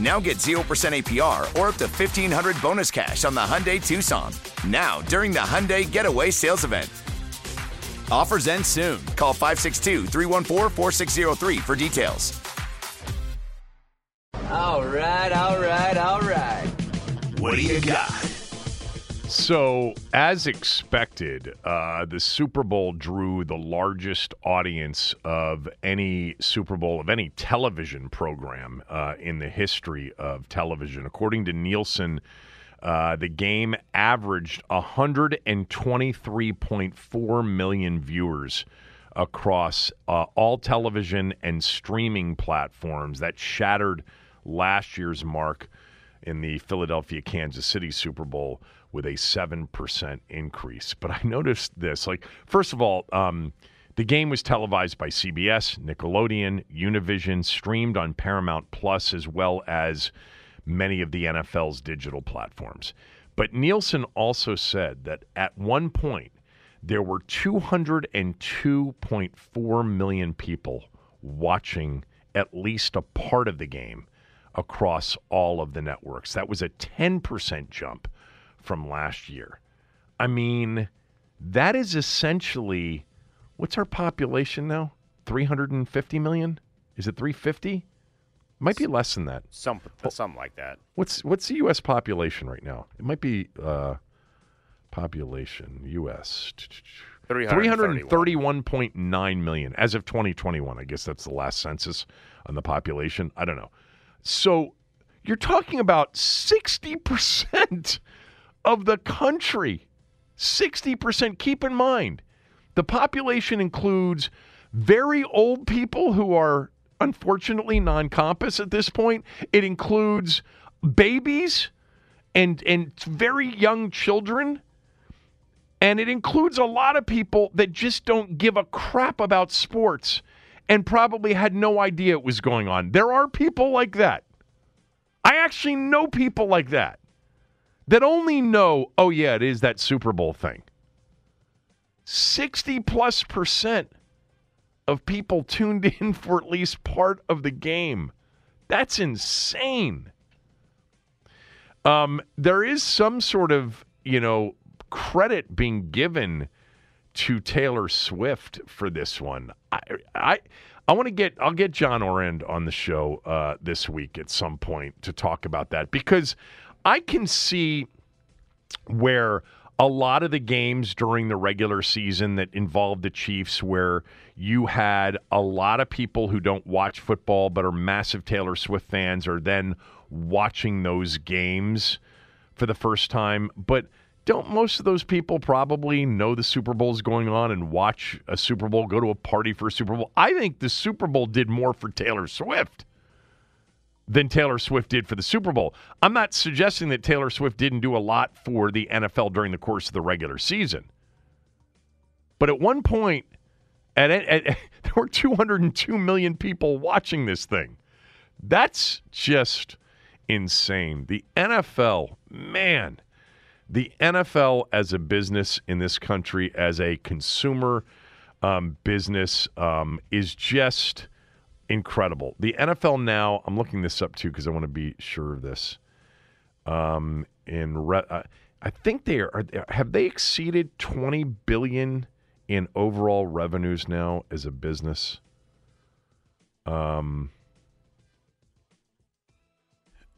Now get 0% APR or up to $1,500 bonus cash on the Hyundai Tucson. Now, during the Hyundai Getaway Sales Event. Offers end soon. Call 562-314-4603 for details. All right. What do you got? So, as expected, the Super Bowl drew the largest audience of any Super Bowl, of any television program in the history of television. According to Nielsen, the game averaged 123.4 million viewers across all television and streaming platforms. That shattered last year's mark in the Philadelphia-Kansas City Super Bowl with a 7% increase. But I noticed this. Like, first of all, the game was televised by CBS, Nickelodeon, Univision, streamed on Paramount Plus, as well as many of the NFL's digital platforms. But Nielsen also said that at one point, there were 202.4 million people watching at least a part of the game across all of the networks. That was a 10% jump from last year. I mean, that is essentially, what's our population now? 350 million? Is it 350? Might be less than that. Something like that. What's the U.S. population right now? It might be population, U.S. 331.9 million as of 2021. I guess that's the last census on the population. I don't know. So you're talking about 60% of the country. 60%. Keep in mind, the population includes very old people who are unfortunately non-compass at this point. It includes babies and very young children. And it includes a lot of people that just don't give a crap about sports and probably had no idea it was going on. There are people like that. I actually know people like that, that only know, oh yeah, it is that Super Bowl thing. 60+% of people tuned in for at least part of the game. That's insane. There is some sort of, credit being given to Taylor Swift for this one. I'll get John Orend on the show this week at some point to talk about that, because I can see where a lot of the games during the regular season that involved the Chiefs, where you had a lot of people who don't watch football but are massive Taylor Swift fans, are then watching those games for the first time. But don't most of those people probably know the Super Bowl is going on and watch a Super Bowl, go to a party for a Super Bowl? I think the Super Bowl did more for Taylor Swift than Taylor Swift did for the Super Bowl. I'm not suggesting that Taylor Swift didn't do a lot for the NFL during the course of the regular season. But at one point, there were 202 million people watching this thing. That's just insane. The NFL, man. The NFL as a business in this country, as a consumer business, is just incredible. The NFL now, I'm looking this up too because I want to be sure of this. I think they are. Have they exceeded $20 billion in overall revenues now as a business?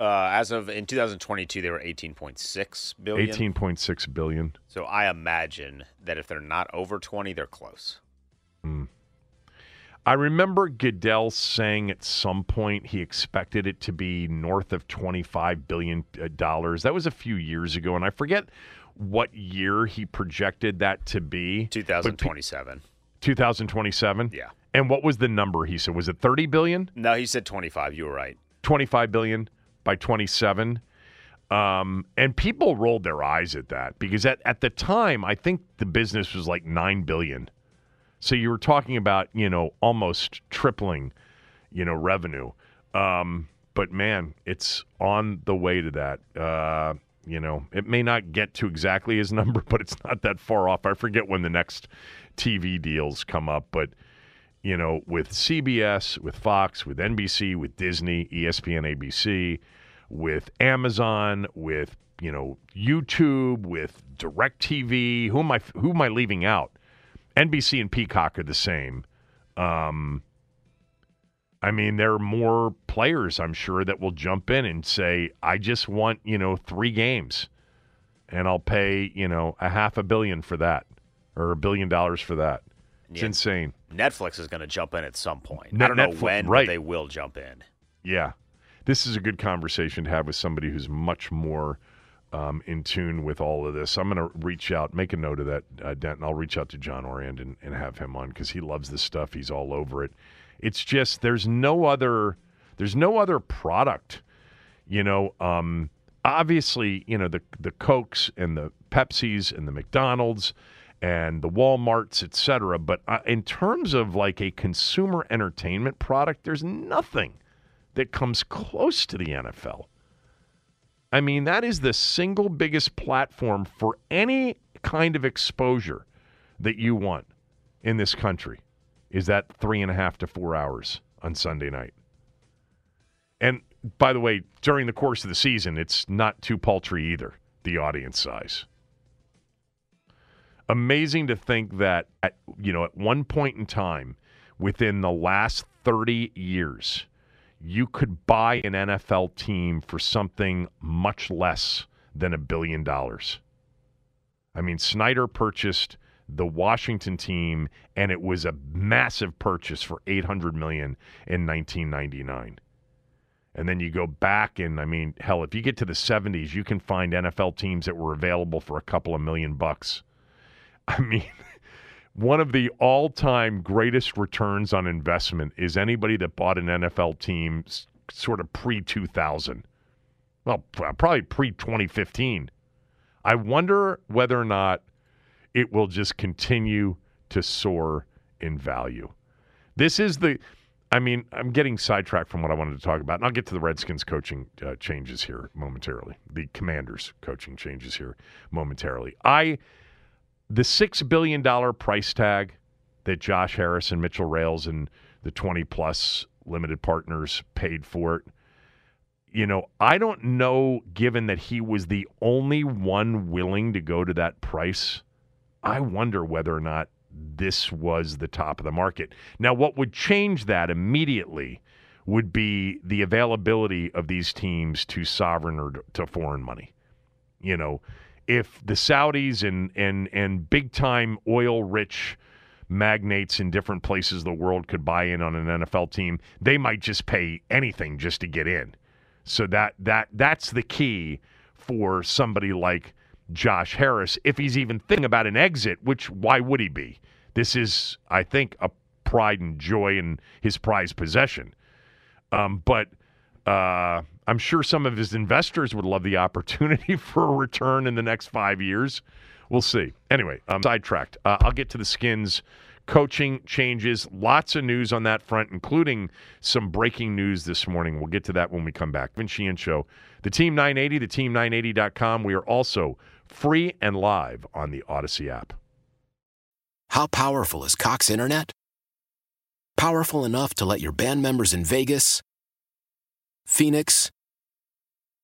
As of in 2022, they were $18.6 billion. $18.6 billion. So I imagine that if they're not over 20, they're close. Mm. I remember Goodell saying at some point he expected it to be north of $25 billion. That was a few years ago, and I forget what year he projected that to be. 2027. 2027? Yeah. And what was the number he said? Was it $30 billion? No, he said 25. You were right. $25 billion by 27. And people rolled their eyes at that because at the time, I think the business was like $9 billion. So you were talking about, you know, almost tripling, you know, revenue. But, man, it's on the way to that. You know, it may not get to exactly his number, but it's not that far off. I forget when the next TV deals come up. But, you know, with CBS, with Fox, with NBC, with Disney, ESPN, ABC, with Amazon, with, you know, YouTube, with DirecTV, who am I leaving out? NBC and Peacock are the same. I mean, there are more players, I'm sure, that will jump in and say, I just want, you know, 3 games. And I'll pay, you know, $500 million for that or $1 billion for that. It's insane. Netflix is going to jump in at some point. I don't know when, right. But they will jump in. Yeah. This is a good conversation to have with somebody who's much more in tune with all of this. I'm going to reach out, make a note of that, Denton. I'll reach out to John Orand and have him on because he loves this stuff. He's all over it. It's just there's no other product, you know. Obviously, you know, the Cokes and the Pepsis and the McDonald's and the Walmarts, et cetera. But in terms of like a consumer entertainment product, there's nothing that comes close to the NFL. I mean, that is the single biggest platform for any kind of exposure that you want in this country is that 3.5 to 4 hours on Sunday night. And, by the way, during the course of the season, it's not too paltry either, the audience size. Amazing to think that, at one point in time, within the last 30 years, you could buy an NFL team for something much less than $1 billion. I mean, Snyder purchased the Washington team, and it was a massive purchase for $800 million in 1999. And then you go back and, I mean, hell, if you get to the 70s, you can find NFL teams that were available for a couple of $1 million. I mean... One of the all-time greatest returns on investment is anybody that bought an NFL team sort of pre-2000. Well, probably pre-2015. I wonder whether or not it will just continue to soar in value. This is the... I mean, I'm getting sidetracked from what I wanted to talk about, and I'll get to the Redskins coaching changes here momentarily. The Commanders coaching changes here momentarily. The $6 billion price tag that Josh Harris and Mitchell Rales and the 20-plus limited partners paid for it, you know, I don't know, given that he was the only one willing to go to that price, I wonder whether or not this was the top of the market. Now, what would change that immediately would be the availability of these teams to sovereign or to foreign money, you know. If the Saudis and big-time oil-rich magnates in different places of the world could buy in on an NFL team, they might just pay anything just to get in. So that's the key for somebody like Josh Harris, if he's even thinking about an exit, which why would he be? This is, I think, a pride and joy in his prized possession. I'm sure some of his investors would love the opportunity for a return in the next 5 years. We'll see. Anyway, I'm sidetracked. I'll get to the Skins coaching changes. Lots of news on that front, including some breaking news this morning. We'll get to that when we come back. Vinci and Show, the Team 980, theteam980.com. We are also free and live on the Odyssey app. How powerful is Cox Internet? Powerful enough to let your band members in Vegas, Phoenix,